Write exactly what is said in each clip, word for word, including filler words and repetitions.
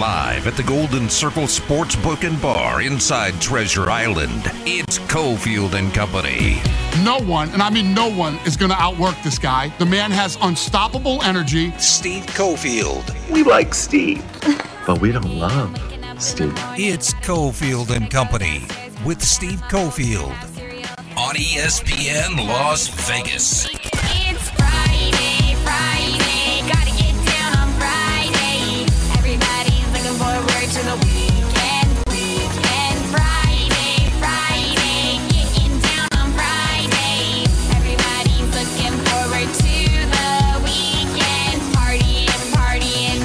live at the Golden Circle Sports Book and Bar inside Treasure Island. It's Cofield and Company. No one, and I mean no one, is going to outwork this guy. The man has unstoppable energy. Steve Cofield. We like Steve, but we don't love Steve. It's Cofield and Company with Steve Cofield on E S P N Las Vegas. It's Friday, Friday, gotta get down on Friday. Everybody's looking forward to the weekend, weekend. Friday, Friday, getting down on Friday. Everybody's looking forward to the weekend. Partying, partying,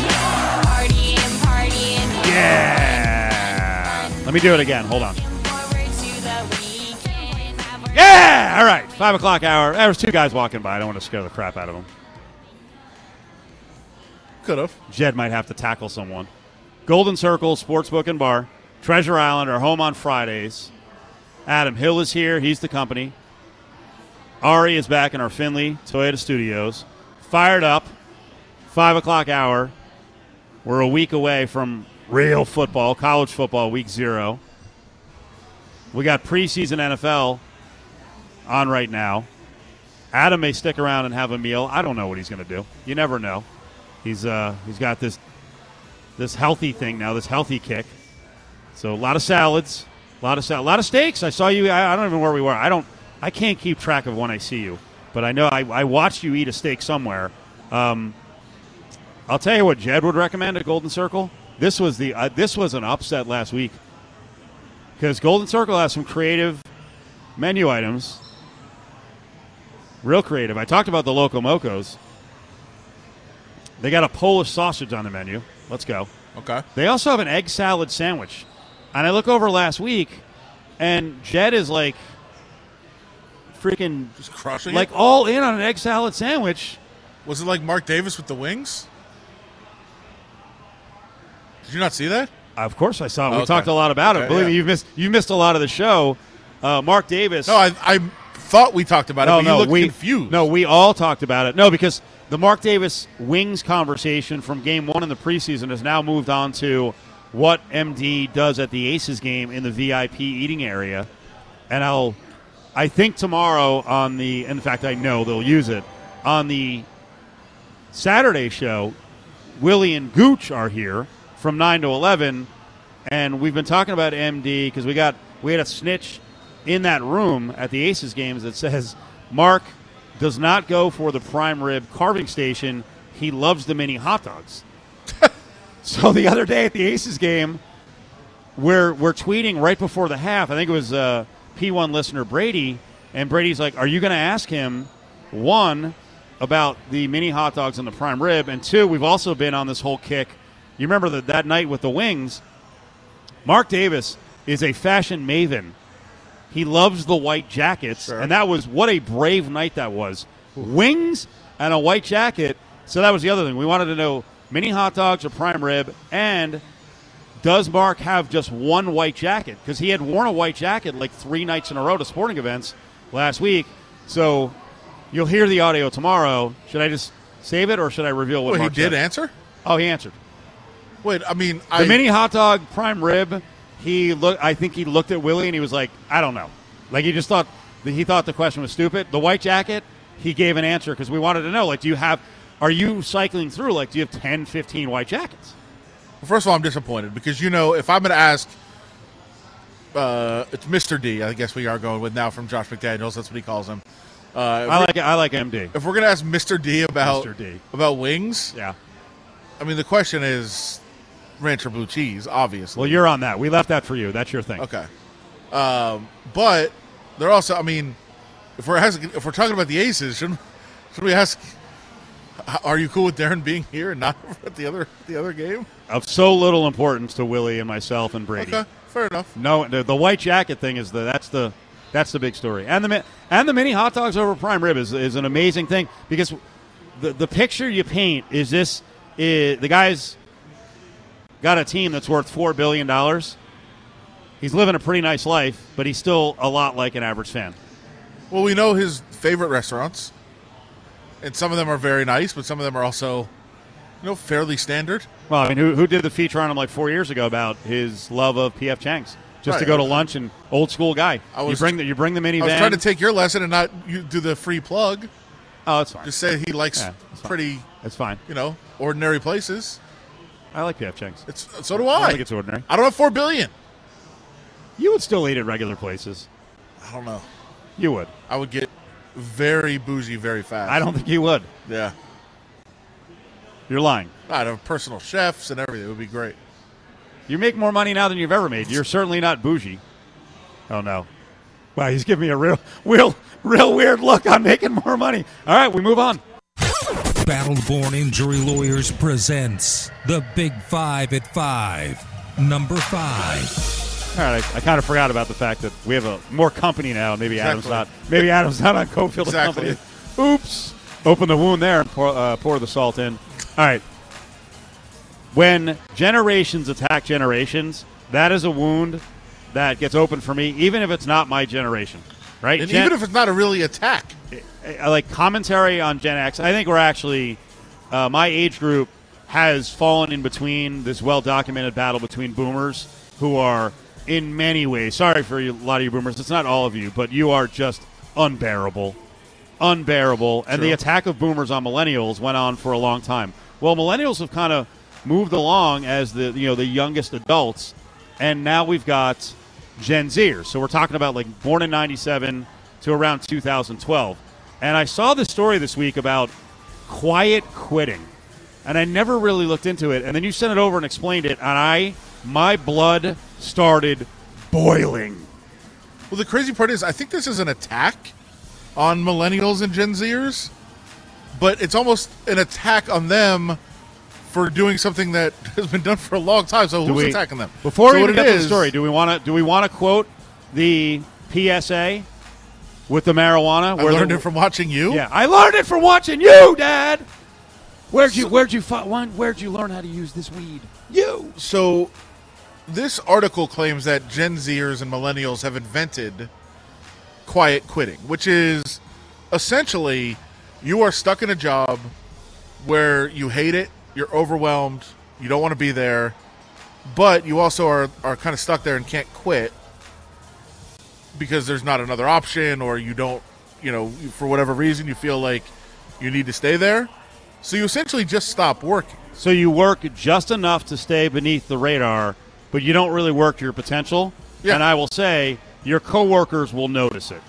partying, partying. Yeah! Let me do it again, hold on. Yeah! All right. Five o'clock hour. There was two guys walking by. I don't want to scare the crap out of them. Could have. Jed might have to tackle someone. Golden Circle Sportsbook and Bar. Treasure Island are home on Fridays. Adam Hill is here. He's the company. Ari is back in our Findlay Toyota studios. Fired up. Five o'clock hour. We're a week away from real football, college football, week zero. We got preseason N F L on right now. Adam may stick around and have a meal. I don't know what he's going to do. You never know. He's uh he's got this this healthy thing now, this healthy kick. So a lot of salads, a lot of sal- a lot of steaks. I saw you. I, I don't even know where we were. I don't. I can't keep track of when I see you, but I know I, I watched you eat a steak somewhere. Um, I'll tell you what Jed would recommend at Golden Circle. This was the uh, this was an upset last week because Golden Circle has some creative menu items. Real creative. I talked about the Loco Mocos. They got a Polish sausage on the menu. Let's go. Okay. They also have an egg salad sandwich. And I look over last week, and Jed is like freaking just crushing like it? All in on an egg salad sandwich. Was it like Mark Davis with the wings? Did you not see that? Of course I saw it. Oh, we okay. talked a lot about okay, it. Believe yeah. me, you've missed you missed a lot of the show. Uh, Mark Davis. No, I. I Thought we talked about no, it, but no, you looked we, confused. No, we all talked about it. No, because the Mark Davis wings conversation from game one in the preseason has now moved on to what M D does at the Aces game in the V I P eating area. And I'll, I think tomorrow on the, in fact, I know they'll use it, on the Saturday show, Willie and Gooch are here from nine to eleven, and we've been talking about M D because we got, we had a snitch in that room at the Aces games that says Mark does not go for the prime rib carving station. He loves the mini hot dogs. So the other day at the Aces game, we're, we're tweeting right before the half. I think it was uh, P one listener Brady, and Brady's like, are you going to ask him, one, about the mini hot dogs and the prime rib, and two, we've also been on this whole kick. You remember the, that night with the wings, Mark Davis is a fashion maven. He loves the white jackets, sure. And that was what a brave night that was. Wings and a white jacket. So that was the other thing. We wanted to know mini hot dogs or prime rib, and does Mark have just one white jacket? Because he had worn a white jacket like three nights in a row to sporting events last week. So you'll hear the audio tomorrow. Should I just save it or should I reveal what Wait, Mark he did said? Answer? Oh, he answered. Wait, I mean, I... The mini hot dog, prime rib... He look. I think he looked at Willie and he was like, I don't know. Like he just thought he thought the question was stupid. The white jacket, he gave an answer because we wanted to know, like, do you have, are you cycling through, like, do you have ten, fifteen white jackets? Well, first of all, I'm disappointed because, you know, if I'm going to ask, uh, it's Mister D, I guess we are going with now from Josh McDaniels. That's what he calls him. Uh, I like I like M D. If we're going to ask Mister D about Mister D. about wings, yeah. I mean, the question is, ranch or blue cheese, obviously. Well, you're on that. We left that for you. That's your thing. Okay. Um, but they're also, I mean, if we're asking, if we're talking about the Aces, shouldn't should we ask, are you cool with Darren being here and not at the other the other game? Of so little importance to Willie and myself and Brady. Okay, fair enough. No, the, the white jacket thing is the that's the that's the big story, and the and the mini hot dogs over prime rib is is an amazing thing because the the picture you paint is this is the guys. Got a team that's worth four billion dollars. He's living a pretty nice life, but he's still a lot like an average fan. Well, we know his favorite restaurants, and some of them are very nice, but some of them are also you know, fairly standard. Well, I mean, who who did the feature on him like four years ago about his love of P F. Chang's? Just right. to go to lunch and old school guy. I was, you bring the you bring the minivan. I was trying to take your lesson and not you do the free plug. Oh, that's fine. Just say he likes yeah, that's pretty. That's fine. You know, ordinary places. I like P F. Chang's. It's so do I. I don't think it's ordinary. I don't have four billion. You would still eat at regular places. I don't know. You would. I would get very boozy very fast. I don't think you would. Yeah. You're lying. I'd have personal chefs and everything. It would be great. You make more money now than you've ever made. You're certainly not bougie. Oh, no. Wow, he's giving me a real, real, real weird look on making more money. All right, we move on. Battle Born Injury Lawyers presents the Big Five at Five. Number five. All right, I, I kind of forgot about the fact that we have a more company now. Maybe exactly. Adam's not. Maybe Adam's not on Cofield exactly. and Company. Oops! Open the wound there and pour, uh, pour the salt in. All right. When generations attack generations, that is a wound that gets opened for me, even if it's not my generation, right? And Gen- even if it's not a really attack, I, I like commentary on Gen X. I think we're actually uh, my age group has fallen in between this well-documented battle between boomers who are. In many ways, sorry for you, a lot of you boomers. It's not all of you, but you are just unbearable, unbearable. True. And the attack of boomers on millennials went on for a long time. Well, millennials have kind of moved along as the you know the youngest adults, and now we've got Gen Zers. So we're talking about like born in ninety-seven to around two thousand twelve. And I saw this story this week about quiet quitting, and I never really looked into it. And then you sent it over and explained it, and I. My blood started boiling. Well, the crazy part is I think this is an attack on millennials and Gen Zers, but it's almost an attack on them for doing something that has been done for a long time. So do who's we, attacking them? Before so we get to the story, do we want to do we want to quote the P S A with the marijuana? I where learned the, it from watching you. Yeah, I learned it from watching you, Dad. Where'd you where'd you find, where'd you learn how to use this weed? You. So. This article claims that Gen Zers and millennials have invented quiet quitting, which is essentially you are stuck in a job where you hate it, you're overwhelmed, you don't want to be there, but you also are, are kind of stuck there and can't quit because there's not another option or you don't, you know, for whatever reason you feel like you need to stay there. So you essentially just stop working. So you work just enough to stay beneath the radar, but you don't really work to your potential, yeah. And I will say your coworkers will notice it.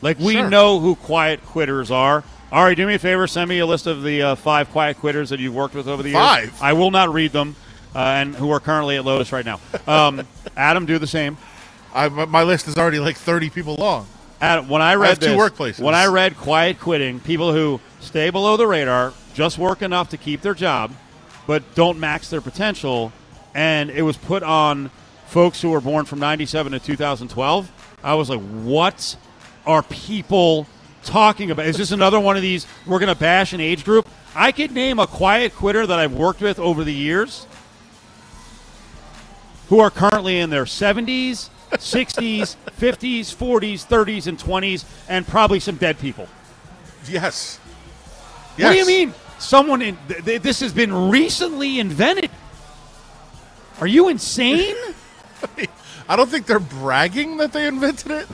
Like, we sure. know who quiet quitters are. Ari, do me a favor. Send me a list of the uh, five quiet quitters that you've worked with over the five. years. I will not read them, uh, and who are currently at Lotus right now. Um, Adam, do the same. I, my list is already like thirty people long. Adam, when I read I have this, two workplaces. When I read quiet quitting, people who stay below the radar, just work enough to keep their job, but don't max their potential. And it was put on folks who were born from ninety-seven to two thousand twelve. I was like, what are people talking about? Is this another one of these, we're going to bash an age group? I could name a quiet quitter that I've worked with over the years who are currently in their seventies, sixties, fifties, forties, thirties, and twenties, and probably some dead people. Yes. Yes. What do you mean? Someone in th- th- this has been recently invented. Are you insane? I don't think they're bragging that they invented it.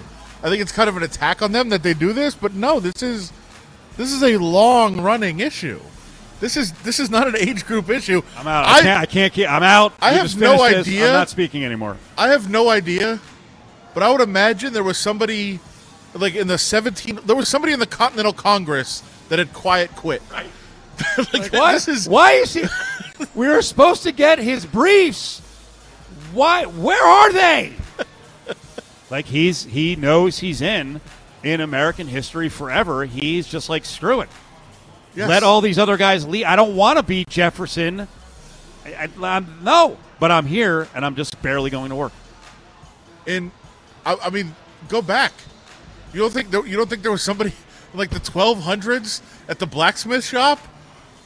I think it's kind of an attack on them that they do this, but no, this is this is a long-running issue. This is this is not an age group issue. I'm out. I, I can't. I can't keep, I'm out. I you have no idea. This. I'm not speaking anymore. I have no idea, but I would imagine there was somebody like in the seventeen. There was somebody in the Continental Congress that had quiet quit. Right. like, like, what? This is why is he? We were supposed to get his briefs. Why? Where are they? like he's he knows he's in in American history forever. He's just like, screw it. Yes. Let all these other guys leave. I don't want to be Jefferson. I, I, I'm, no, but I'm here and I'm just barely going to work. And I, I mean, go back. You don't think there, you don't think there was somebody in like the twelve hundreds at the blacksmith shop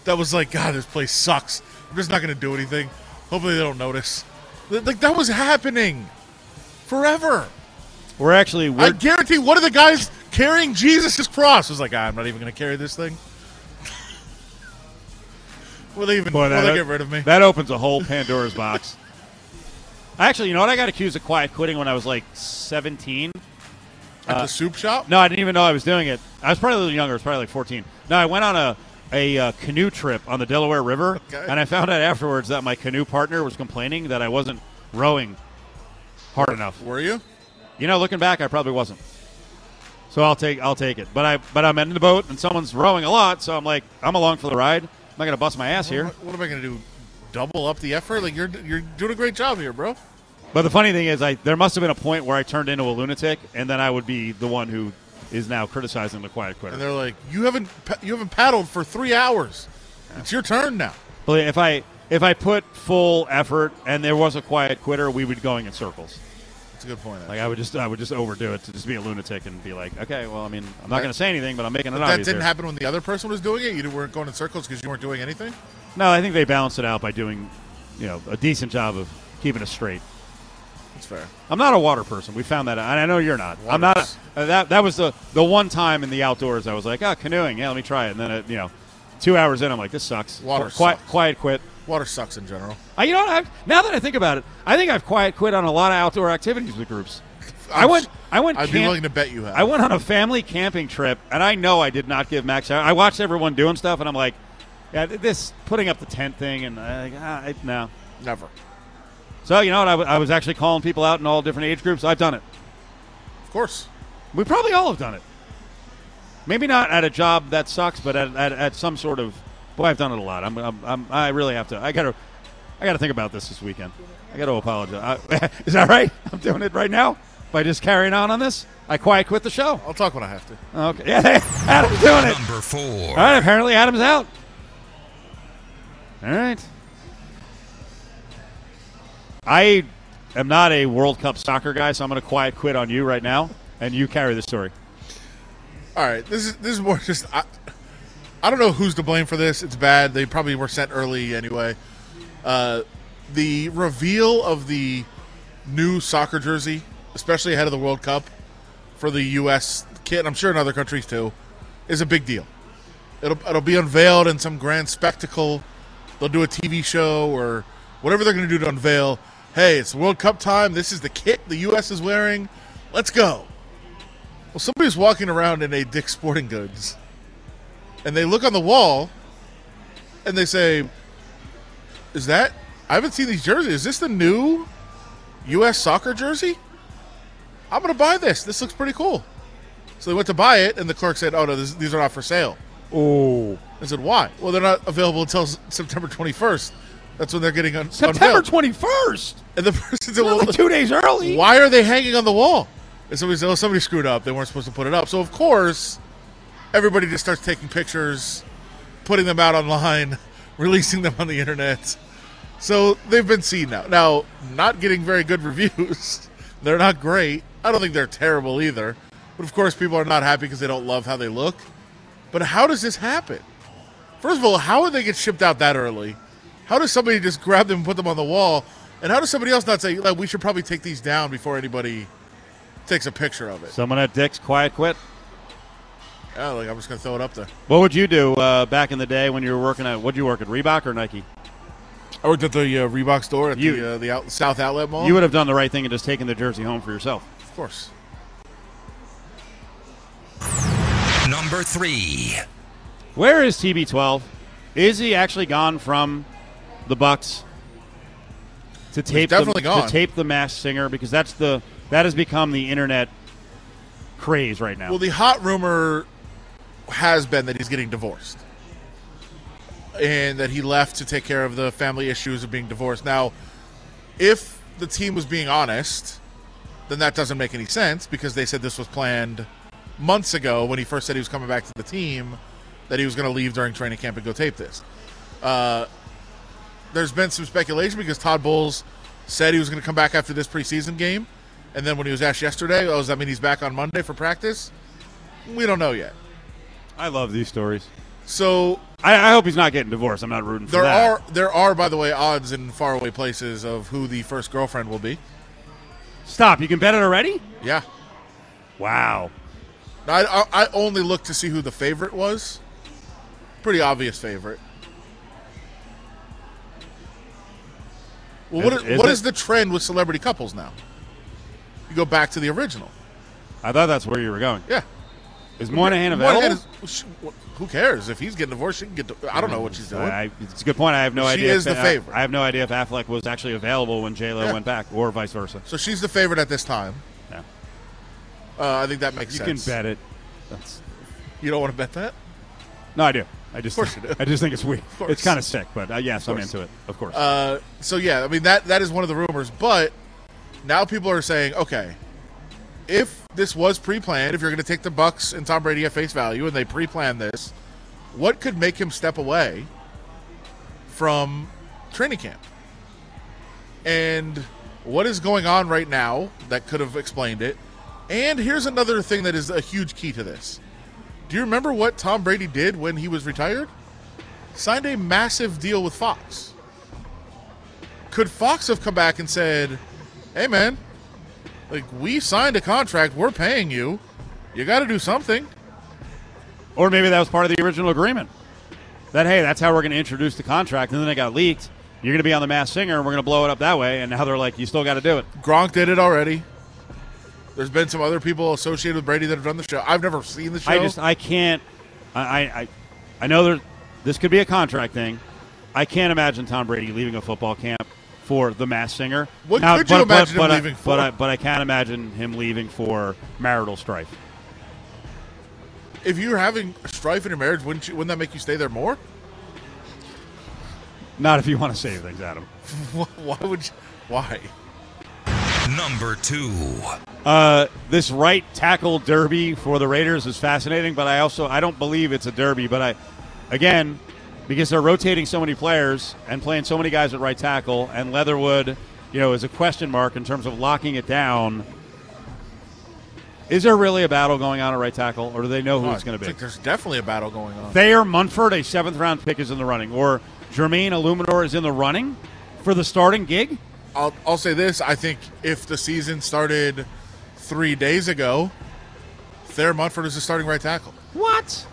that was like, God, this place sucks. I'm just not going to do anything. Hopefully they don't notice. Like, that was happening forever. We're actually... We're, I guarantee one of the guys carrying Jesus' cross was like, ah, I'm not even going to carry this thing. Will they even Boy, that, will they get rid of me? That opens a whole Pandora's box. Actually, you know what? I got accused of quiet quitting when I was like seventeen. At uh, the soup shop? No, I didn't even know I was doing it. I was probably a little younger. I was probably like fourteen. No, I went on a, a uh, canoe trip on the Delaware River, okay. and I found out afterwards that my canoe partner was complaining that I wasn't rowing hard enough. Were you? You know, looking back, I probably wasn't. So I'll take I'll take it. But I but I'm in the boat and someone's rowing a lot, so I'm like, I'm along for the ride. I'm not gonna bust my ass here. What, what am I gonna do? Double up the effort? Like you're you're doing a great job here, bro. But the funny thing is, I there must have been a point where I turned into a lunatic, and then I would be the one who is now criticizing the quiet quitter. And they're like, you haven't you haven't paddled for three hours. Yeah. It's your turn now. But if I if I put full effort and there was a quiet quitter, we would be going in circles. A good point. Actually. Like I would just, I would just overdo it to just be a lunatic and be like, okay, well, I mean, I'm not right. going to say anything, but I'm making it but obvious. That didn't here. happen when the other person was doing it. You weren't going in circles because you weren't doing anything. No, I think they balanced it out by doing, you know, a decent job of keeping us straight. That's fair. I'm not a water person. We found that out. And I know you're not. Waters. I'm not. A, that that was the the one time in the outdoors I was like, ah, oh, canoeing. Yeah, let me try it. And then, it, you know, two hours in, I'm like, this sucks. Water quiet, sucks. quiet quit. Water sucks in general. I, you know what? I've, now that I think about it, I think I've quiet quit on a lot of outdoor activities with groups. I went. I went. I'd camp, be willing to bet you have. I went on a family camping trip, and I know I did not give max. I watched everyone doing stuff, and I'm like, yeah, this putting up the tent thing, and I, I, no, never. So you know what? I, w I was actually calling people out in all different age groups. I've done it. Of course, we probably all have done it. Maybe not at a job that sucks, but at at, at some sort of. Boy, I've done it a lot. I'm, I'm, I'm, I really have to. I gotta, I gotta think about this this weekend. I gotta apologize. I, is that right? I'm doing it right now. By just carrying on on this, I quiet quit the show. I'll talk when I have to. Okay. Yeah, Adam's doing it. Number four. All right. Apparently, Adam's out. All right. I am not a World Cup soccer guy, so I'm going to quiet quit on you right now, and you carry the story. All right. This is this is more just. I, I don't know who's to blame for this. It's bad. They probably were sent early anyway. Uh, the reveal of the new soccer jersey, especially ahead of the World Cup for the U S kit, and I'm sure in other countries too, is a big deal. It'll, it'll be unveiled in some grand spectacle. They'll do a T V show or whatever they're going to do to unveil, hey, it's World Cup time. This is the kit the U S is wearing. Let's go. Well, somebody's walking around in a Dick's Sporting Goods. And they look on the wall, and they say, is that – I haven't seen these jerseys. Is this the new U S soccer jersey? I'm going to buy this. This looks pretty cool. So they went to buy it, and the clerk said, oh, no, this, these are not for sale. Oh. I said, why? Well, they're not available until September twenty-first. That's when they're getting un September unveiled. twenty-first? And the person said, well, like two days early. Why are they hanging on the wall? And somebody said, oh, somebody screwed up. They weren't supposed to put it up. So, of course – everybody just starts taking pictures, putting them out online, releasing them on the internet. So they've been seen now. Now, not getting very good reviews. They're not great. I don't think they're terrible either. But, of course, people are not happy because they don't love how they look. But how does this happen? First of all, how would they get shipped out that early? How does somebody just grab them and put them on the wall? And how does somebody else not say, like, we should probably take these down before anybody takes a picture of it? Someone at Dick's quiet quit. Oh, like I'm just going to throw it up there. What would you do uh, back in the day when you were working at, what did you work at, Reebok or Nike? I worked at the uh, Reebok store at you, the, uh, the out, South Outlet Mall. You would have done the right thing and just taken the jersey home for yourself. Of course. Number three. Where is T B twelve? Is he actually gone from the Bucks to tape, definitely the, gone. to tape the Masked Singer? Because that's the that has become the internet craze right now. Well, the hot rumor has been that he's getting divorced and that he left to take care of the family issues of being divorced. Now, if the team was being honest, then that doesn't make any sense because they said this was planned months ago when he first said he was coming back to the team, that he was going to leave during training camp and go tape this. Uh, there's been some speculation because Todd Bowles said he was going to come back after this preseason game, and then when he was asked yesterday, oh, does that mean he's back on Monday for practice? We don't know yet. I love these stories. So I, I hope he's not getting divorced. I'm not rooting for there that. There are, there are, by the way, odds in faraway places of who the first girlfriend will be. Stop. You can bet it already? Yeah. Wow. I, I, I only looked to see who the favorite was. Pretty obvious favorite. Well, what is, is, what is the trend with celebrity couples now? You go back to the original. I thought that's where you were going. Yeah. Is Moynihan available? Is, who cares? If he's getting divorced, she can get divorced. I don't know what she's doing. I, it's a good point. I have no she idea. She is if, the favorite. I, I have no idea if Affleck was actually available when J Lo yeah. went back or vice versa. So she's the favorite at this time. Yeah. Uh, I think that makes you sense. You can bet it. That's... You don't want to bet that? No, I do. I just, of course think, you do. I just think it's weird. It's kind of sick, but uh, yes, I'm into it. Of course. Uh, so, yeah, I mean, that that is one of the rumors. But now people are saying, okay, if this was pre-planned, if you're going to take the Bucks and Tom Brady at face value and they pre-planned this, what could make him step away from training camp? And what is going on right now that could have explained it? And here's another thing that is a huge key to this. Do you remember what Tom Brady did when he was retired? Signed a massive deal with Fox. Could Fox have come back and said, hey, man, like, we signed a contract. We're paying you. You got to do something. Or maybe that was part of the original agreement. That, hey, that's how we're going to introduce the contract. And then it got leaked. You're going to be on the Masked Singer, and we're going to blow it up that way. And now they're like, you still got to do it. Gronk did it already. There's been some other people associated with Brady that have done the show. I've never seen the show. I just, I can't, I, I, I know there, this could be a contract thing. I can't imagine Tom Brady leaving a football camp for the Masked Singer. What now, could but, you imagine but, him but leaving I, for? But I, but I can't imagine him leaving for marital strife. If you're having strife in your marriage, wouldn't you, wouldn't that make you stay there more? Not if you want to save things, Adam. Why would you, why? Number two. Uh, this right tackle derby for the Raiders is fascinating, but I also I don't believe it's a derby. But I, again, because they're rotating so many players and playing so many guys at right tackle, and Leatherwood, you know, is a question mark in terms of locking it down. Is there really a battle going on at right tackle, or do they know who oh, it's going to be? I think there's definitely a battle going on. Thayer Munford, a seventh round pick, is in the running, or Jermaine Eluemunor is in the running for the starting gig. I'll, I'll say this. I think if the season started three days ago, Thayer Munford is the starting right tackle. What?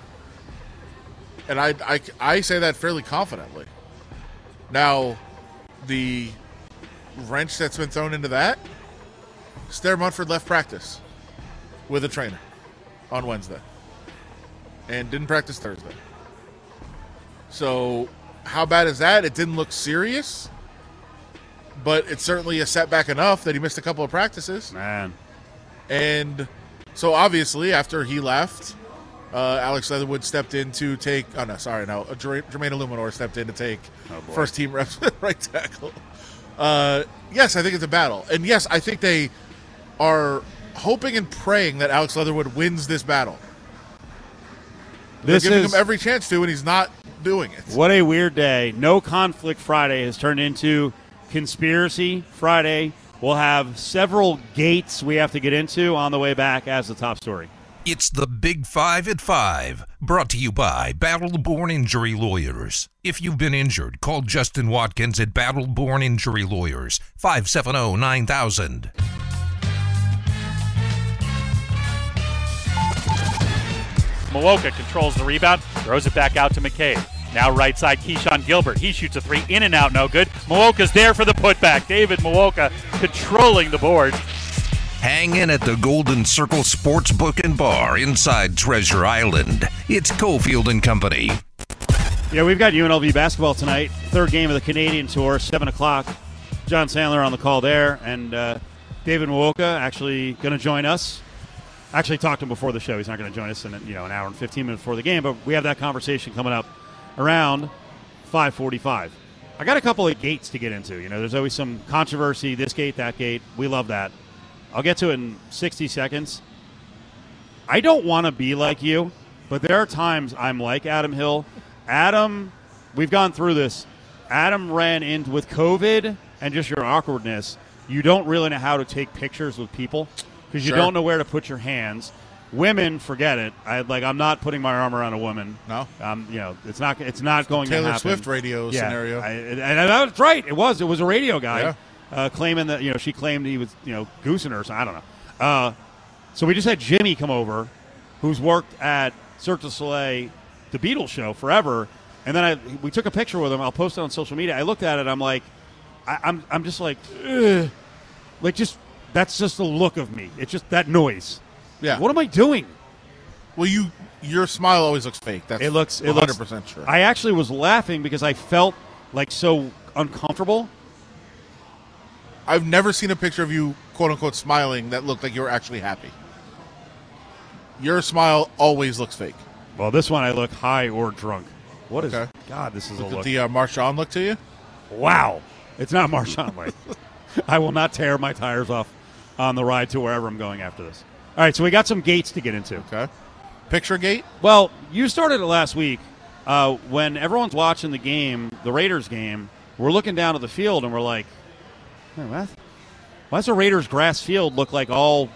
And I, I, I say that fairly confidently. Now, the wrench that's been thrown into that, Thayer Munford left practice with a trainer on Wednesday and didn't practice Thursday. So how bad is that? It didn't look serious. But it's certainly a setback enough that he missed a couple of practices. Man. And so, obviously, after he left, uh, Alex Leatherwood stepped in to take – oh, no, sorry, no. Jermaine Eluemunor stepped in to take oh, first-team reps at right tackle. Uh, yes, I think it's a battle. And, yes, I think they are hoping and praying that Alex Leatherwood wins this battle. This They're giving is, him every chance to, and he's not doing it. What a weird day. No Conflict Friday has turned into – Conspiracy Friday. We'll have several gates we have to get into on the way back as the top story. It's the Big Five at Five, brought to you by Battle Born Injury Lawyers. If you've been injured, call Justin Watkins at Battle Born Injury Lawyers, five seven zero, nine thousand. Mwaka controls the rebound, throws it back out to McCabe. Now right side, Keyshawn Gilbert. He shoots a three, in and out, no good. Mwaka's there for the putback. David Mwaka controlling the board. Hang in at the Golden Circle Sports Book and Bar inside Treasure Island. It's Cofield and Company. Yeah, we've got U N L V basketball tonight. Third game of the Canadian Tour, seven o'clock. John Sandler on the call there. And uh, David Mwaka actually going to join us. Actually talked to him before the show. He's not going to join us in you know an hour and fifteen minutes before the game, but we have that conversation coming up around five forty-five. I got a couple of gates to get into. You know, there's always some controversy, this gate, that gate. We love that. I'll get to it in sixty seconds. I don't want to be like you, but there are times I'm like Adam Hill. Adam, we've gone through this. Adam ran in with COVID and just your awkwardness. You don't really know how to take pictures with people because you sure. don't know where to put your hands. Women, forget it. I like. I'm not putting my arm around a woman. No. Um. You know, it's not. It's not it's going to happen. Taylor Swift radio yeah. scenario. I, and, and that's right. It was. It was a radio guy yeah. uh, claiming that you know she claimed he was you know goosing her. So I don't know. Uh, so we just had Jimmy come over, who's worked at Cirque du Soleil, the Beatles show forever, and then I we took a picture with him. I'll post it on social media. I looked at it. I'm like, I, I'm I'm just like, ugh. Like just that's just the look of me. It's just that noise. Yeah. What am I doing? Well, you your smile always looks fake. That's it looks it looks one hundred percent true. I actually was laughing because I felt like so uncomfortable. I've never seen a picture of you, quote unquote, smiling that looked like you were actually happy. Your smile always looks fake. Well, this one I look high or drunk. What okay. is God? This is look a look. Did the uh, Marshawn look to you? Wow, it's not Marshawn like. I will not tear my tires off on the ride to wherever I'm going after this. All right, so we got some gates to get into. Okay. Picture gate? Well, you started it last week uh, when everyone's watching the game, the Raiders game. We're looking down at the field and we're like, hey, what? Why does the Raiders grass field look like all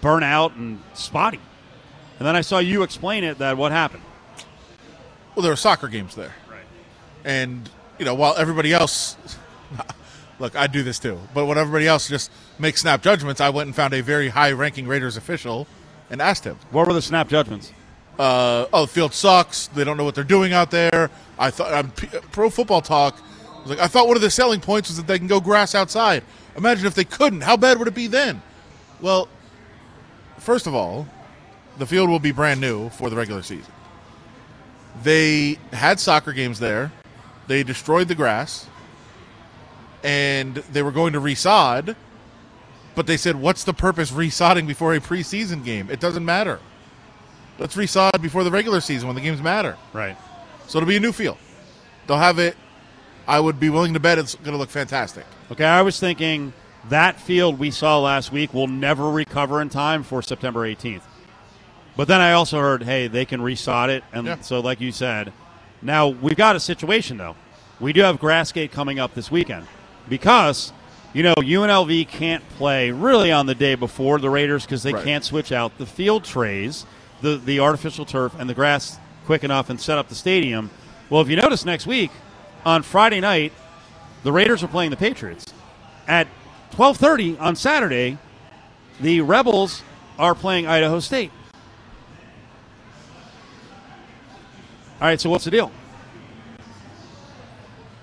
burnt out and spotty? And then I saw you explain it, that what happened? Well, there were soccer games there. Right. And, you know, while everybody else – look, I do this too. But when everybody else just makes snap judgments, I went and found a very high-ranking Raiders official and asked him. What were the snap judgments? Uh, oh, the field sucks. They don't know what they're doing out there. I thought I'm Pro Football Talk. I was like, I thought one of the selling points was that they can go grass outside. Imagine if they couldn't. How bad would it be then? Well, first of all, the field will be brand new for the regular season. They had soccer games there. They destroyed the grass. And they were going to resod. But they said, what's the purpose resodding before a preseason game? It doesn't matter. Let's resod before the regular season when the games matter. Right. So it'll be a new field. They'll have it. I would be willing to bet it's going to look fantastic. Okay, I was thinking that field we saw last week will never recover in time for September eighteenth. But then I also heard, hey, they can resod it. And yeah. so, like you said, now we've got a situation, though. We do have Grassgate coming up this weekend because, you know, U N L V can't play really on the day before the Raiders because they right. can't switch out the field trays, the, the artificial turf, and the grass quick enough and set up the stadium. Well, if you notice next week, on Friday night, the Raiders are playing the Patriots. At twelve thirty on Saturday, the Rebels are playing Idaho State. All right, so what's the deal?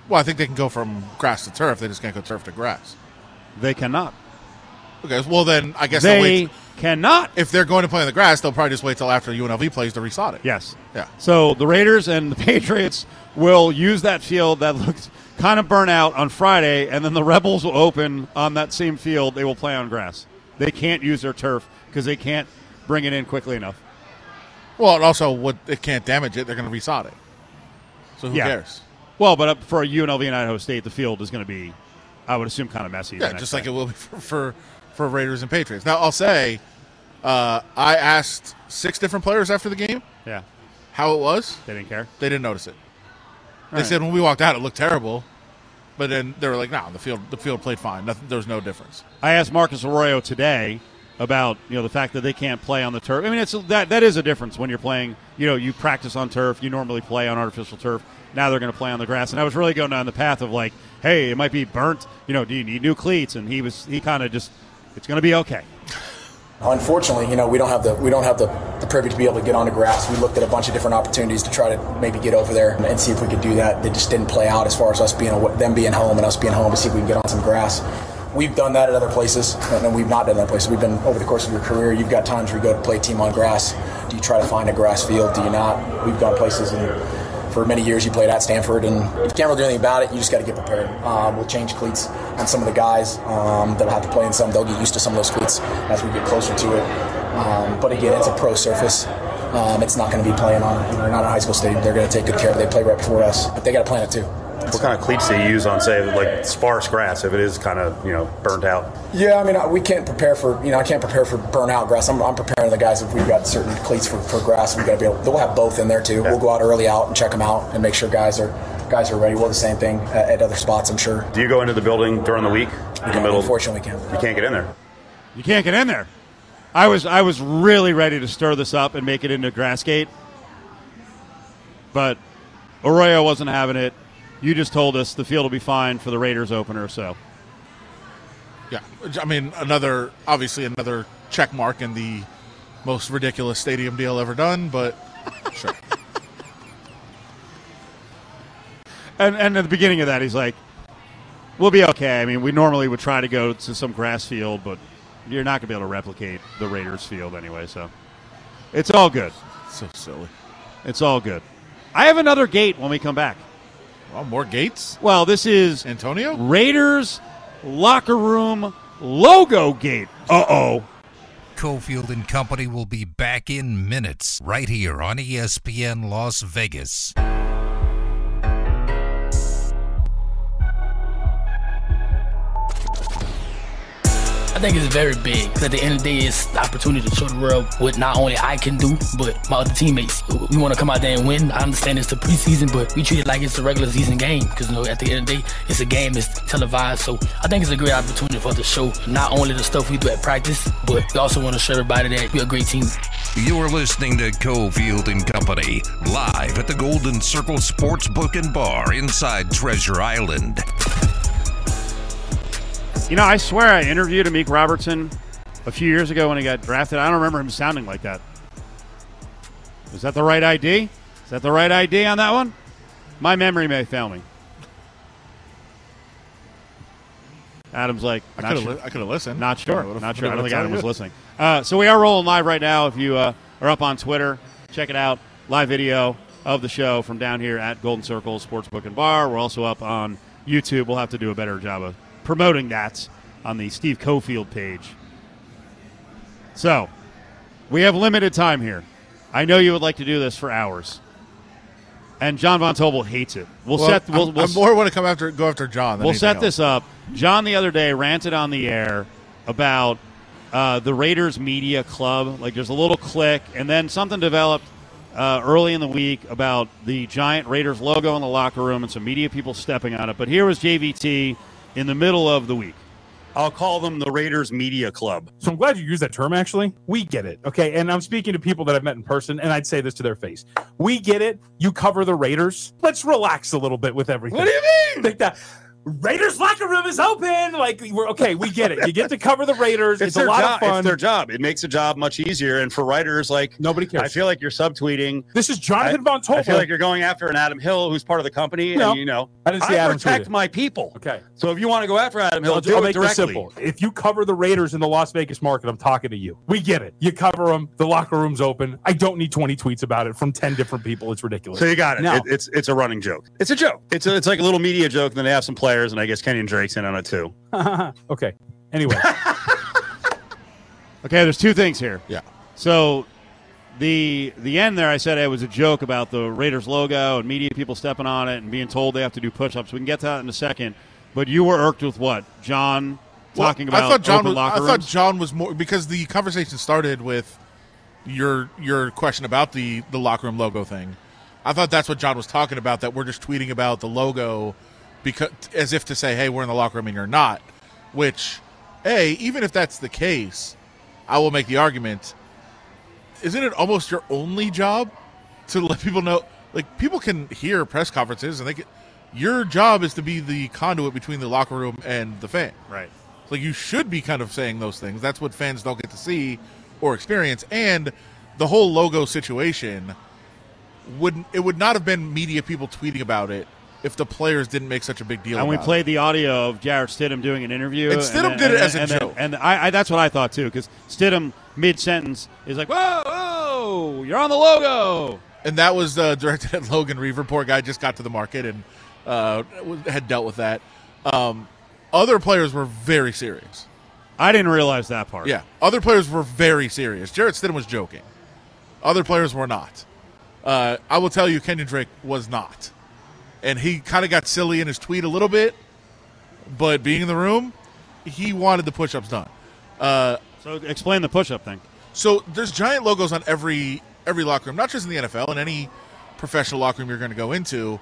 Well, I think they can go from grass to turf. They just can't go turf to grass. They cannot. Okay, well, then I guess they wait. cannot. If they're going to play on the grass, they'll probably just wait till after U N L V plays to resod it. Yes. Yeah. So the Raiders and the Patriots will use that field that looks kind of burnt out on Friday, and then the Rebels will open on that same field. They will play on grass. They can't use their turf because they can't bring it in quickly enough. Well, and also, what it can't damage it, they're going to resod it. So who yeah. cares? Well, but for U N L V and Idaho State, the field is going to be, I would assume, kind of messy. Yeah, just like day. it will be for, for for Raiders and Patriots. Now, I'll say, uh, I asked six different players after the game yeah. how it was. They didn't care? They didn't notice it. All they right. said when we walked out, it looked terrible. But then they were like, no, nah, the field the field played fine. Nothing, there was no difference. I asked Marcus Arroyo today about, you know, the fact that they can't play on the turf. I mean, it's that that is a difference when you're playing, you know, you practice on turf, you normally play on artificial turf. Now they're going to play on the grass. And I was really going down the path of like, hey, it might be burnt. You know, do you need new cleats? And he was he kind of just, it's going to be okay. Unfortunately, you know, we don't have the we don't have the, the privy to be able to get on the grass. We looked at a bunch of different opportunities to try to maybe get over there and see if we could do that. They just didn't play out as far as us being them being home and us being home to see if we can get on some grass. We've done that at other places, and we've not done that at places. We've been, over the course of your career, you've got times where you go to play team on grass. Do you try to find a grass field? Do you not? We've gone places, and for many years you played at Stanford, and you can't really do anything about it. You just got to get prepared. Um, we'll change cleats on some of the guys um, that'll have to play in some. They'll get used to some of those cleats as we get closer to it. Um, but again, it's a pro surface. Um, it's not going to be playing on, you know, not a high school stadium. They're going to take good care of it. They play right before us, but they got to plan it too. What kind of cleats do you use on, say, like sparse grass if it is kind of, you know, burnt out? Yeah, I mean, we can't prepare for, you know, I can't prepare for burnt out grass. I'm, I'm preparing the guys if we've got certain cleats for, for grass. We've got to be able, we'll have both in there too. Yeah. We'll go out early out and check them out and make sure guys are guys are ready. We'll do the same thing at, at other spots, I'm sure. Do you go into the building during the week? In the middle? Unfortunately, we can't. You can't get in there. You can't get in there. I was I was really ready to stir this up and make it into Grassgate, but Arroyo wasn't having it. You just told us the field will be fine for the Raiders opener, so. Yeah, I mean, another, obviously another check mark in the most ridiculous stadium deal ever done, but sure. And, and at the beginning of that, he's like, We'll be okay. I mean, we normally would try to go to some grass field, but you're not going to be able to replicate the Raiders field anyway, so it's all good. So silly. It's all good. I have another gate when we come back. Well, more gates? Well, this is Antonio Raiders locker room logo gate. Uh-oh. Cofield and Company will be back in minutes right here on E S P N Las Vegas. I think it's very big, because at the end of the day, it's the opportunity to show the world what not only I can do, but my other teammates. We want to come out there and win. I understand it's the preseason, but we treat it like it's a regular season game, because you know, at the end of the day, it's a game, it's televised. So I think it's a great opportunity for us to show not only the stuff we do at practice, but we also want to show everybody that we're a great team. You're listening to Cofield and Company, live at the Golden Circle Sports Book and Bar inside Treasure Island. You know, I swear I interviewed Amik Robertson a few years ago when he got drafted. I don't remember him sounding like that. Is that the right I D? Is that the right I D on that one? My memory may fail me. Adam's like, I could have sure. li- listened. Not sure. Yeah, not sure. I don't think Adam was listening. Uh, so we are rolling live right now. If you uh, are up on Twitter, check it out. Live video of the show from down here at Golden Circle Sportsbook and Bar. We're also up on YouTube. We'll have to do a better job of promoting that on the Steve Cofield page. So, we have limited time here. I know you would like to do this for hours, and John Von Tobel hates it. We'll, well set. We'll, I'm, we'll, I'm more want to come after go after John. Than we'll set else. This up. John the other day ranted on the air about uh, the Raiders media club. Like there's a little click, and then something developed uh, early in the week about the giant Raiders logo in the locker room and some media people stepping on it. But here was J V T. In the middle of the week. I'll call them the Raiders Media Club. So I'm glad you used that term, actually. We get it, okay? And I'm speaking to people that I've met in person, and I'd say this to their face. We get it. You cover the Raiders. Let's relax a little bit with everything. What do you mean? Like that. Raiders locker room is open. Like, we're okay. We get it. You get to cover the Raiders. It's, it's a lot job. Of fun. It's their job. It makes the job much easier. And for writers, like, nobody cares. I feel like you're subtweeting. This is Jonathan I, Von Tobel. I feel like you're going after an Adam Hill who's part of the company. No. And, you know, I, didn't see I Adam protect my people. Okay. So if you want to go after Adam Hill, I'll, do I'll it make directly. It simple. If you cover the Raiders in the Las Vegas market, I'm talking to you. We get it. You cover them. The locker room's open. I don't need twenty tweets about it from ten different people. It's ridiculous. So you got it. Now, it it's it's a running joke. It's a joke. It's a, it's like a little media joke, and then they have some players. And I guess Kenyon Drake's in on it too. Okay. Anyway. Okay, there's two things here. Yeah. So the the end there, I said it was a joke about the Raiders logo and media people stepping on it and being told they have to do push-ups. We can get to that in a second. But you were irked with what? John talking well, about I thought John open was, locker I thought John was more – because the conversation started with your your question about the, the locker room logo thing. I thought that's what John was talking about, that we're just tweeting about the logo – because as if to say, hey, we're in the locker room and you're not, which, hey, even if that's the case, I will make the argument, isn't it almost your only job to let people know? Like, people can hear press conferences, and they can, your job is to be the conduit between the locker room and the fan. Right. So you should be kind of saying those things. That's what fans don't get to see or experience. And the whole logo situation, wouldn't it would not have been media people tweeting about it if the players didn't make such a big deal. And we played it. The audio of Jared Stidham doing an interview. And Stidham and, did and, it as and, a and, joke. And, and I, I, that's what I thought, too, because Stidham, mid-sentence, is like, whoa, whoa, you're on the logo. And that was uh, directed at Logan Reaver. Poor guy just got to the market and uh, had dealt with that. Um, other players were very serious. I didn't realize that part. Yeah, other players were very serious. Jared Stidham was joking. Other players were not. Uh, I will tell you, Kenyon Drake was not. And he kind of got silly in his tweet a little bit, but being in the room, he wanted the push-ups done. Uh, so explain the push-up thing. So there's giant logos on every every locker room, not just in the N F L, in any professional locker room you're going to go into,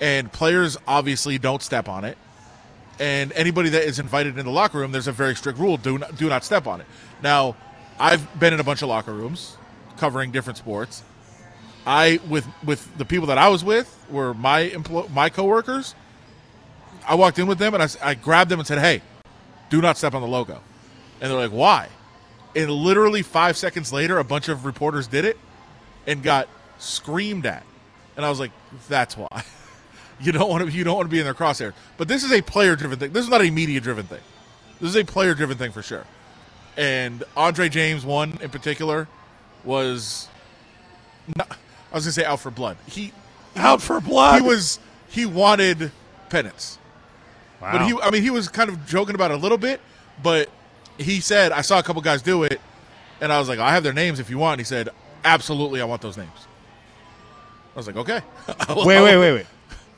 and players obviously don't step on it. And anybody that is invited in the locker room, there's a very strict rule, do not, do not step on it. Now, I've been in a bunch of locker rooms covering different sports. I with with the people that I was with were my empl- my coworkers. I walked in with them and I, I grabbed them and said, "Hey, do not step on the logo." And they're like, "Why?" And literally five seconds later, a bunch of reporters did it and got screamed at. And I was like, "That's why." You don't want to. You don't want to be in their crosshair. But this is a player-driven thing. This is not a media-driven thing. This is a player-driven thing for sure. And Andre James, one in particular, was. Not, I was gonna say out for blood. He out for blood. He was. He wanted penance. Wow. But he. I mean, he was kind of joking about it a little bit, but he said, "I saw a couple guys do it," and I was like, "I have their names if you want." And he said, "Absolutely, I want those names." I was like, "Okay." wait, wait, wait, wait.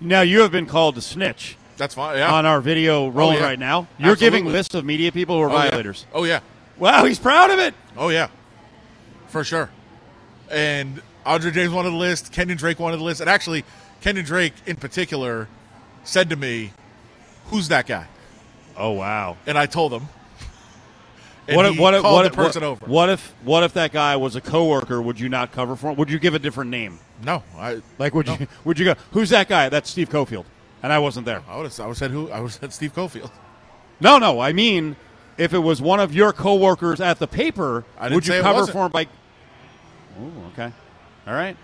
Now you have been called to snitch. That's fine. Yeah. On our video rolling oh, yeah. right now, you're Absolutely. giving lists of media people who are oh, violators. Yeah. Oh yeah. Wow, he's proud of it. Oh yeah, for sure. And Andre James wanted the list. Kenyon Drake wanted the list. And actually, Kenyon Drake in particular said to me, "Who's that guy?" Oh wow! And I told him. And what if, what if, what if, person what, over. What if what if that guy was a coworker? Would you not cover for him? Would you give a different name? No, I like. Would no. you would you go? Who's that guy? That's Steve Cofield, and I wasn't there. I would have, I would have said who? I would have said Steve Cofield. No, no. I mean, if it was one of your coworkers at the paper, I didn't would you say cover it wasn't. for him? By oh, okay, all right.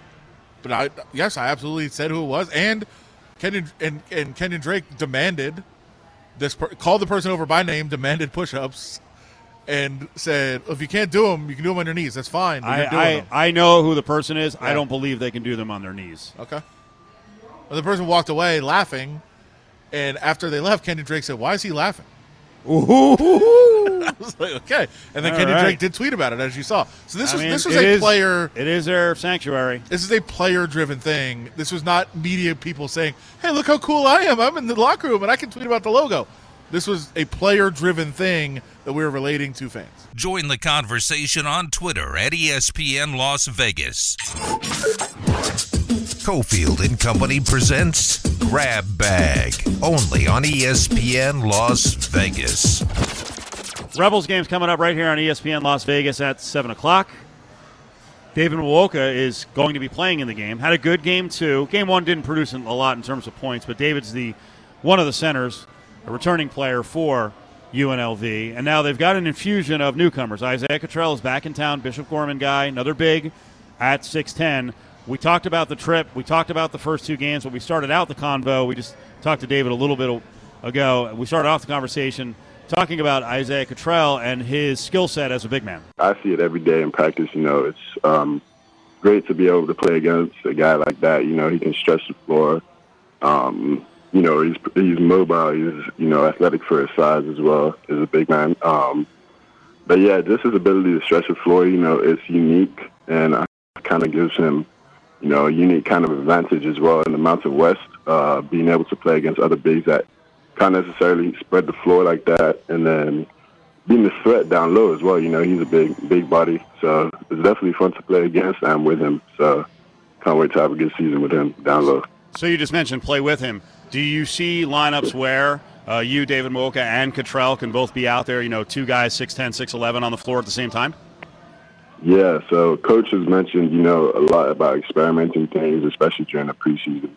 But I yes, I absolutely said who it was, and Kenyon and and Kenyon Drake demanded this. Per, called the person over by name, demanded push-ups. And said, if you can't do them, you can do them on your knees. That's fine. I, doing I, them. I know who the person is. Yeah. I don't believe they can do them on their knees. Okay. Well, the person walked away laughing, and after they left, Kenyon Drake said, why is he laughing? Ooh. I was like, okay. And then All Kenyon right. Drake did tweet about it, as you saw. So this I was mean, this was a is, player. It is their sanctuary. This is a player-driven thing. This was not media people saying, hey, look how cool I am. I'm in the locker room, and I can tweet about the logo. This was a player-driven thing that we were relating to fans. Join the conversation on Twitter at E S P N Las Vegas. Cofield and Company presents Grab Bag, only on E S P N Las Vegas. Rebels game's coming up right here on E S P N Las Vegas at seven o'clock. David Mwaka is going to be playing in the game. Had a good game, too. Game one didn't produce a lot in terms of points, but David's the one of the centers, a returning player for U N L V. And now they've got an infusion of newcomers. Isaiah Cottrell is back in town, Bishop Gorman guy, another big at six ten. We talked about the trip. We talked about the first two games. When we started out the convo, we just talked to David a little bit ago. We started off the conversation talking about Isaiah Cottrell and his skill set as a big man. I see it every day in practice. You know, it's um, great to be able to play against a guy like that. You know, he can stretch the floor. Um You know, he's he's mobile. He's, you know, athletic for his size as well. He's a big man. Um, but, yeah, just his ability to stretch the floor, you know, it's unique. And I kind of gives him, you know, a unique kind of advantage as well in the Mountain West, uh, being able to play against other bigs that can't necessarily spread the floor like that. And then being a threat down low as well. You know, he's a big, big body. So it's definitely fun to play against and with him. So can't wait to have a good season with him down low. So you just mentioned play with him. Do you see lineups where uh, you, David Mwaka, and Cottrell can both be out there, you know, two guys, six ten, six eleven on the floor at the same time? Yeah, so Coach has mentioned, you know, a lot about experimenting things, especially during the preseason.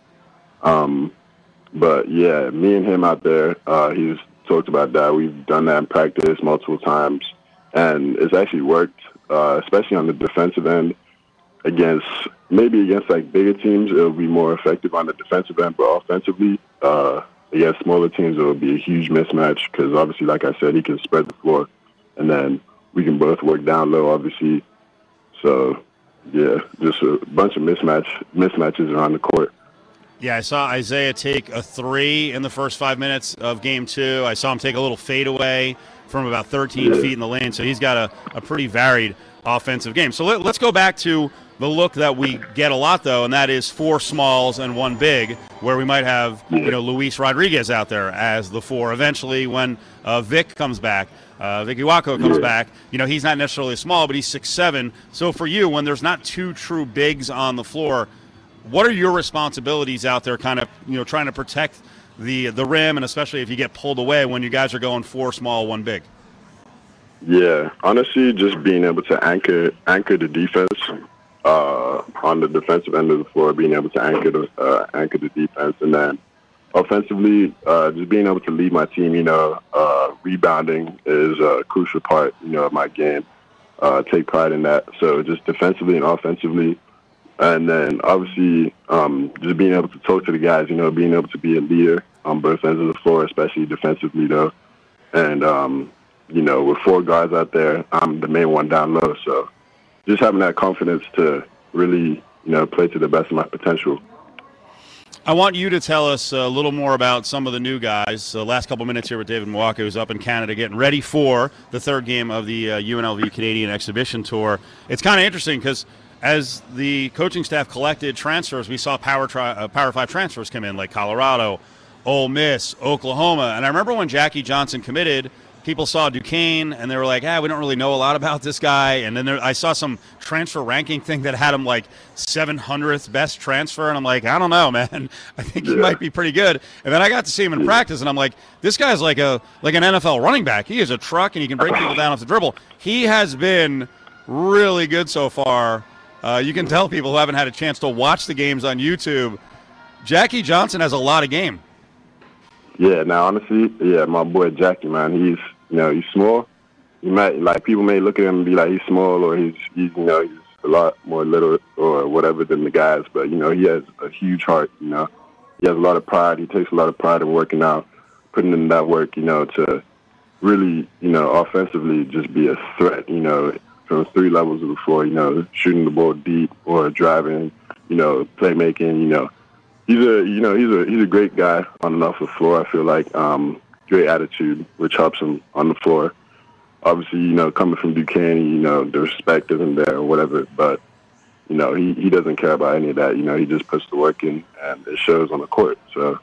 Um, but, yeah, me and him out there, uh, he's talked about that. We've done that in practice multiple times, and it's actually worked, uh, especially on the defensive end. Against maybe against like bigger teams, it'll be more effective on the defensive end, but offensively, uh, against smaller teams, it'll be a huge mismatch because obviously, like I said, he can spread the floor, and then we can both work down low, obviously. So, yeah, just a bunch of mismatch mismatches around the court. Yeah, I saw Isaiah take a three in the first five minutes of game two. I saw him take a little fadeaway from about thirteen yeah. feet in the lane, so he's got a, a pretty varied offensive game. So let, let's go back to the look that we get a lot, though, and that is four smalls and one big, where we might have, you know, Luis Rodriguez out there as the four. Eventually, when uh, Vic comes back, uh, Vic Iwuakor comes yeah. back, you know, he's not necessarily small, but he's six seven. So for you, when there's not two true bigs on the floor, what are your responsibilities out there kind of, you know, trying to protect the, the rim, and especially if you get pulled away when you guys are going four small, one big? Yeah, honestly, just being able to anchor anchor the defense. Uh, on the defensive end of the floor, being able to anchor the uh, anchor the defense, and then offensively, uh, just being able to lead my team. You know, uh, rebounding is a crucial part, you know, of my game. Uh, take pride in that. So just defensively and offensively, And then obviously um, just being able to talk to the guys, you know, being able to be a leader on both ends of the floor, especially defensively, though. And, um, you know, with four guards out there, I'm the main one down low. So just having that confidence to really, you know, play to the best of my potential. I want you to tell us a little more about some of the new guys. Uh, last couple minutes here with David Mwaka, who's up in Canada getting ready for the third game of the uh, U N L V Canadian Exhibition Tour. It's kind of interesting because as the coaching staff collected transfers, we saw Power, tri- uh, Power five transfers come in, like Colorado, Ole Miss, Oklahoma. And I remember when Jackie Johnson committed, people saw Duquesne, and they were like, ah, we don't really know a lot about this guy. And then there, I saw some transfer ranking thing that had him like seven hundredth best transfer, and I'm like, I don't know, man. I think he yeah. might be pretty good. And then I got to see him in practice, and I'm like, this guy's like a like an N F L running back. He is a truck, and he can break people down off the dribble. He has been really good so far. Uh, you can tell people who haven't had a chance to watch the games on YouTube, Jackie Johnson has a lot of game. Yeah, now honestly, yeah, my boy Jackie, man, he's, you know, he's small. He might, like, people may look at him and be like, he's small, or he's, he's, you know, he's a lot more little or whatever than the guys. But, you know, he has a huge heart, you know. He has a lot of pride. He takes a lot of pride in working out, putting in that work, you know, to really, you know, offensively just be a threat, you know, from three levels of the floor, you know, shooting the ball deep or driving, you know, playmaking, you know. He's a, you know, he's a he's a great guy on and off the floor. I feel like um, great attitude, which helps him on the floor. Obviously, you know, coming from Duquesne, you know, the respect isn't there or whatever. But you know, he, he doesn't care about any of that. You know, he just puts the work in, and it shows on the court. So,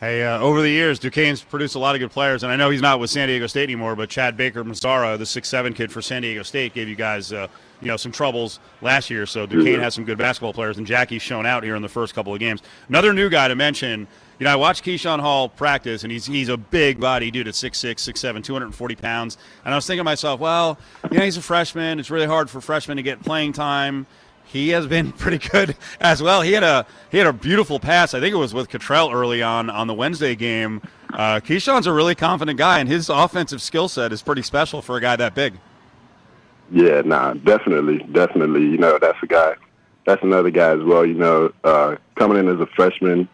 hey, uh, over the years, Duquesne's produced a lot of good players, and I know he's not with San Diego State anymore. But Chad Baker Mazzara, the six seven kid for San Diego State, gave you guys Uh, you know, some troubles last year, so Duquesne has some good basketball players, and Jackie's shown out here in the first couple of games. Another new guy to mention, you know, I watched Keyshawn Hall practice, and he's he's a big body dude at six six, six seven, two hundred forty pounds, and I was thinking to myself, well, you know, he's a freshman. It's really hard for freshmen to get playing time. He has been pretty good as well. He had a he had a beautiful pass. I think it was with Cottrell early on on the Wednesday game. Uh, Keyshawn's a really confident guy, and his offensive skill set is pretty special for a guy that big. Yeah, nah, definitely, definitely. You know, that's a guy. That's another guy as well. You know, uh, coming in as a freshman,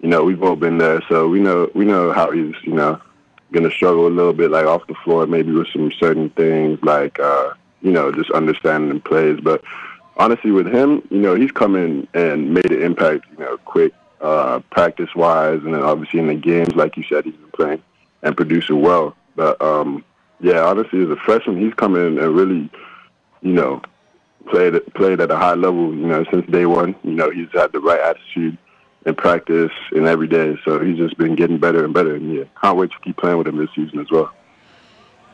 you know, we've all been there, so we know we know how he's, you know, gonna struggle a little bit, like off the floor, maybe with some certain things, like uh, you know, just understanding plays. But honestly, with him, you know, he's come in and made an impact, you know, quick, uh, practice-wise, and then obviously in the games, like you said, he's been playing and producing well. But um, yeah, honestly, as a freshman, he's come in and really, you know, played played at a high level, you know, since day one. You know, he's had the right attitude in practice and every day. So he's just been getting better and better. And, yeah, can't wait to keep playing with him this season as well.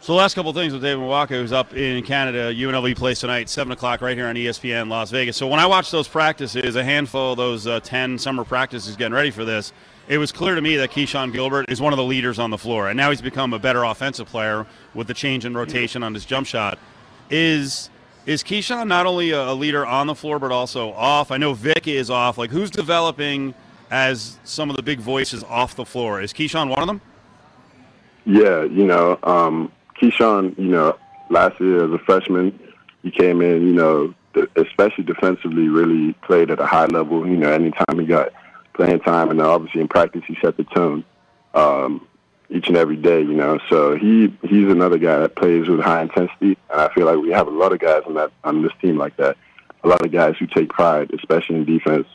So last couple of things with David Mwaka, who's up in Canada. U N L V plays tonight, seven o'clock right here on E S P N Las Vegas. So when I watched those practices, a handful of those uh, ten summer practices getting ready for this, it was clear to me that Keyshawn Gilbert is one of the leaders on the floor, and now he's become a better offensive player with the change in rotation on his jump shot. Is is Keyshawn not only a leader on the floor but also off? I know Vic is off. Like, who's developing as some of the big voices off the floor? Is Keyshawn one of them? Yeah, you know, um, Keyshawn, you know, last year as a freshman, he came in, you know, especially defensively, really played at a high level. You know, anytime he got playing time, and obviously in practice he set the tone um, each and every day, you know. So he he's another guy that plays with high intensity, and I feel like we have a lot of guys on that on this team like that. A lot of guys who take pride, especially in defense,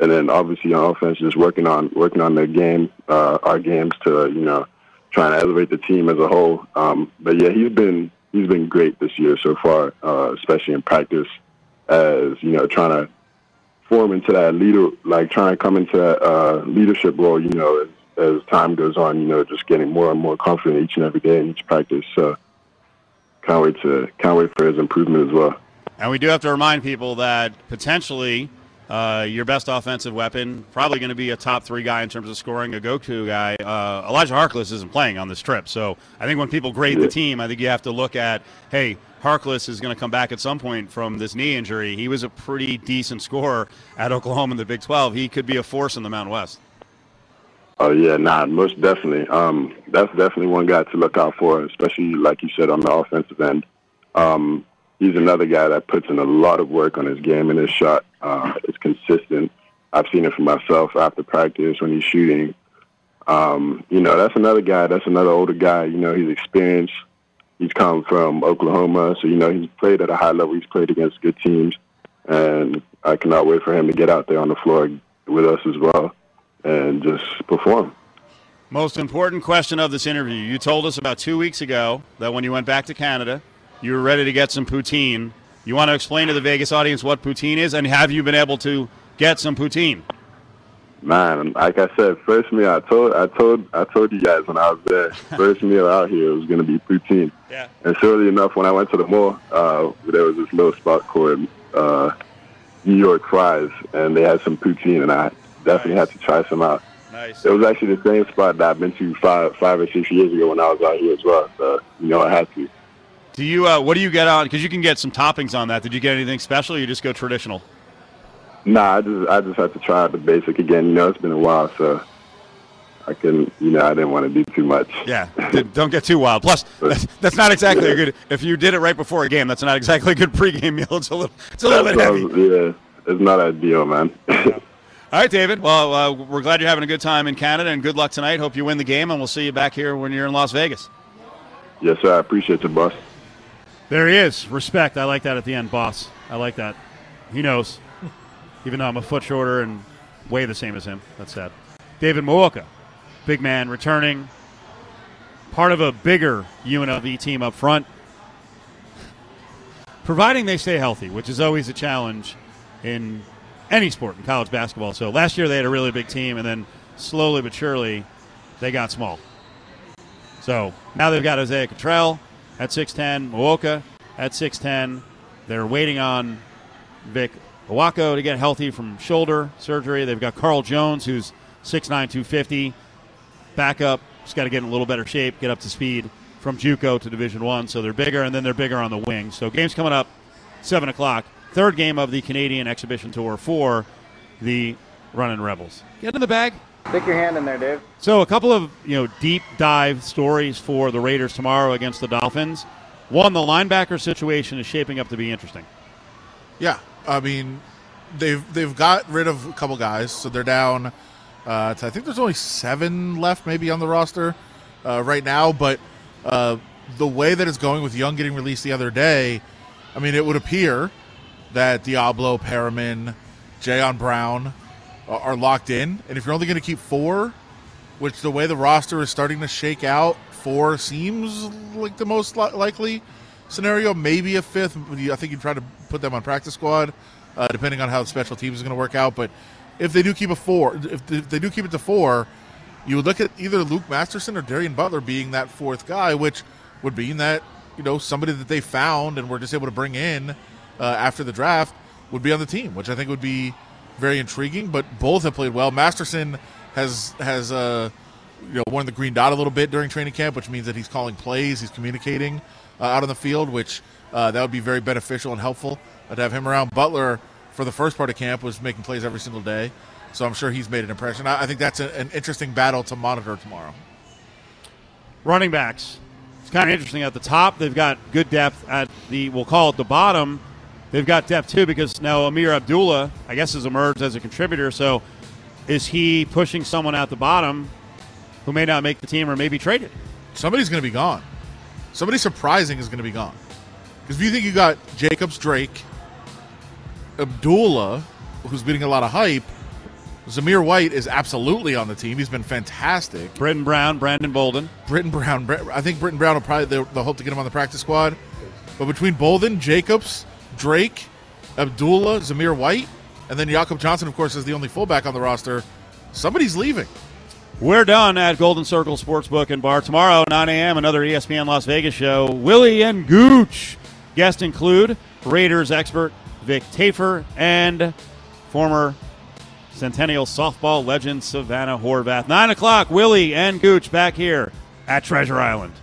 and then obviously on offense, just working on working on their game, uh, our games to, you know, trying to elevate the team as a whole. Um, but yeah, he's been he's been great this year so far, uh, especially in practice, as you know, trying to form into that leader, like trying to come into that uh, leadership role, you know, as, as time goes on, you know, just getting more and more confident each and every day in each practice. So can't wait to can't wait for his improvement as well. And we do have to remind people that potentially uh, your best offensive weapon, probably going to be a top three guy in terms of scoring, a go-to guy. Uh, Elijah Harkless isn't playing on this trip, so I think when people grade yeah. the team, I think you have to look at, hey, Harkless is going to come back at some point from this knee injury. He was a pretty decent scorer at Oklahoma in the Big twelve. He could be a force in the Mountain West. Oh, yeah, nah, most definitely. Um, that's definitely one guy to look out for, especially, like you said, on the offensive end. Um, he's another guy that puts in a lot of work on his game and his shot. Uh, it's consistent. I've seen it for myself after practice when he's shooting. Um, you know, that's another guy. That's another older guy. You know, he's experienced. He's come from Oklahoma, so, you know, he's played at a high level. He's played against good teams, and I cannot wait for him to get out there on the floor with us as well and just perform. Most important question of this interview. You told us about two weeks ago that when you went back to Canada, you were ready to get some poutine. You want to explain to the Vegas audience what poutine is, and have you been able to get some poutine? Man, like I said, first meal I told I told I told you guys when I was there, first meal out here was gonna be poutine. Yeah. And surely enough, when I went to the mall, uh, there was this little spot called uh, New York Fries, and they had some poutine, and I definitely nice. had to try some out. Nice. It was actually the same spot that I've been to five five or six years ago when I was out here as well. So you know, I had to. Do you? Uh, what do you get on? Because you can get some toppings on that. Did you get anything special, or you just go traditional? Nah, I just I just had to try out the basic again. You know, it's been a while, so I couldn't, you know, I didn't want to do too much. Yeah, don't get too wild. Plus, that's, that's not exactly yeah. a good, if you did it right before a game, that's not exactly a good pregame meal. It's a little, it's a little bit heavy. Yeah, it's not ideal, man. Yeah. All right, David. Well, uh, we're glad you're having a good time in Canada, and good luck tonight. Hope you win the game, and we'll see you back here when you're in Las Vegas. Yes, sir. I appreciate you, boss. There he is. Respect. I like that at the end, boss. I like that. He knows. Even though I'm a foot shorter and way the same as him. That's sad. David Mwaka, big man, returning. Part of a bigger U N L V team up front. Providing they stay healthy, which is always a challenge in any sport, in college basketball. So last year they had a really big team, and then slowly but surely they got small. So now they've got Isaiah Cottrell at six ten, Mwaka at six ten. They're waiting on Vic Iwuakor to get healthy from shoulder surgery. They've got Carl Jones, who's six nine, two fifty, backup. Just got to get in a little better shape, get up to speed from JUCO to Division One. So they're bigger, and then they're bigger on the wing. So game's coming up, seven o'clock. Third game of the Canadian Exhibition Tour for the Runnin' Rebels. Get in the bag. Stick your hand in there, Dave. So a couple of, you know, deep dive stories for the Raiders tomorrow against the Dolphins. One, the linebacker situation is shaping up to be interesting. Yeah. I mean, they've they've got rid of a couple guys, so they're down uh, to, I think there's only seven left maybe on the roster uh, right now. But uh, the way that it's going with Young getting released the other day, I mean, it would appear that Diablo, Perriman, Jayon Brown uh, are locked in. And if you're only going to keep four, which the way the roster is starting to shake out, four seems like the most li- likely scenario, maybe a fifth. I think you try to put them on practice squad, uh, depending on how the special teams is going to work out. But if they do keep a four, if they do keep it to four, you would look at either Luke Masterson or Darian Butler being that fourth guy, which would mean that, you know, somebody that they found and were just able to bring in uh, after the draft would be on the team, which I think would be very intriguing. But both have played well. Masterson has has uh, you know, worn the green dot a little bit during training camp, which means that he's calling plays, he's communicating Uh, out on the field, which uh, that would be very beneficial and helpful uh, to have him around. Butler, for the first part of camp, was making plays every single day, so I'm sure he's made an impression. I, I think that's a, an interesting battle to monitor tomorrow. Running backs. It's kind of interesting at the top. They've got good depth at the, we'll call it the bottom. They've got depth, too, because now Amir Abdullah, I guess, has emerged as a contributor, so is he pushing someone at the bottom who may not make the team or may be traded? Somebody's going to be gone. Somebody surprising is going to be gone. Because if you think you got Jacobs, Drake, Abdullah, who's getting a lot of hype, Zamir White is absolutely on the team. He's been fantastic. Britton Brown, Brandon Bolden. Britton Brown. I think Britton Brown will probably, they'll, they'll hope to get him on the practice squad. But between Bolden, Jacobs, Drake, Abdullah, Zamir White, and then Jakob Johnson, of course, is the only fullback on the roster, somebody's leaving. We're done at Golden Circle Sportsbook and Bar. Tomorrow, nine a.m., another E S P N Las Vegas show. Willie and Gooch. Guests include Raiders expert Vic Taffer and former Centennial softball legend Savannah Horvath. nine o'clock, Willie and Gooch back here at Treasure Island.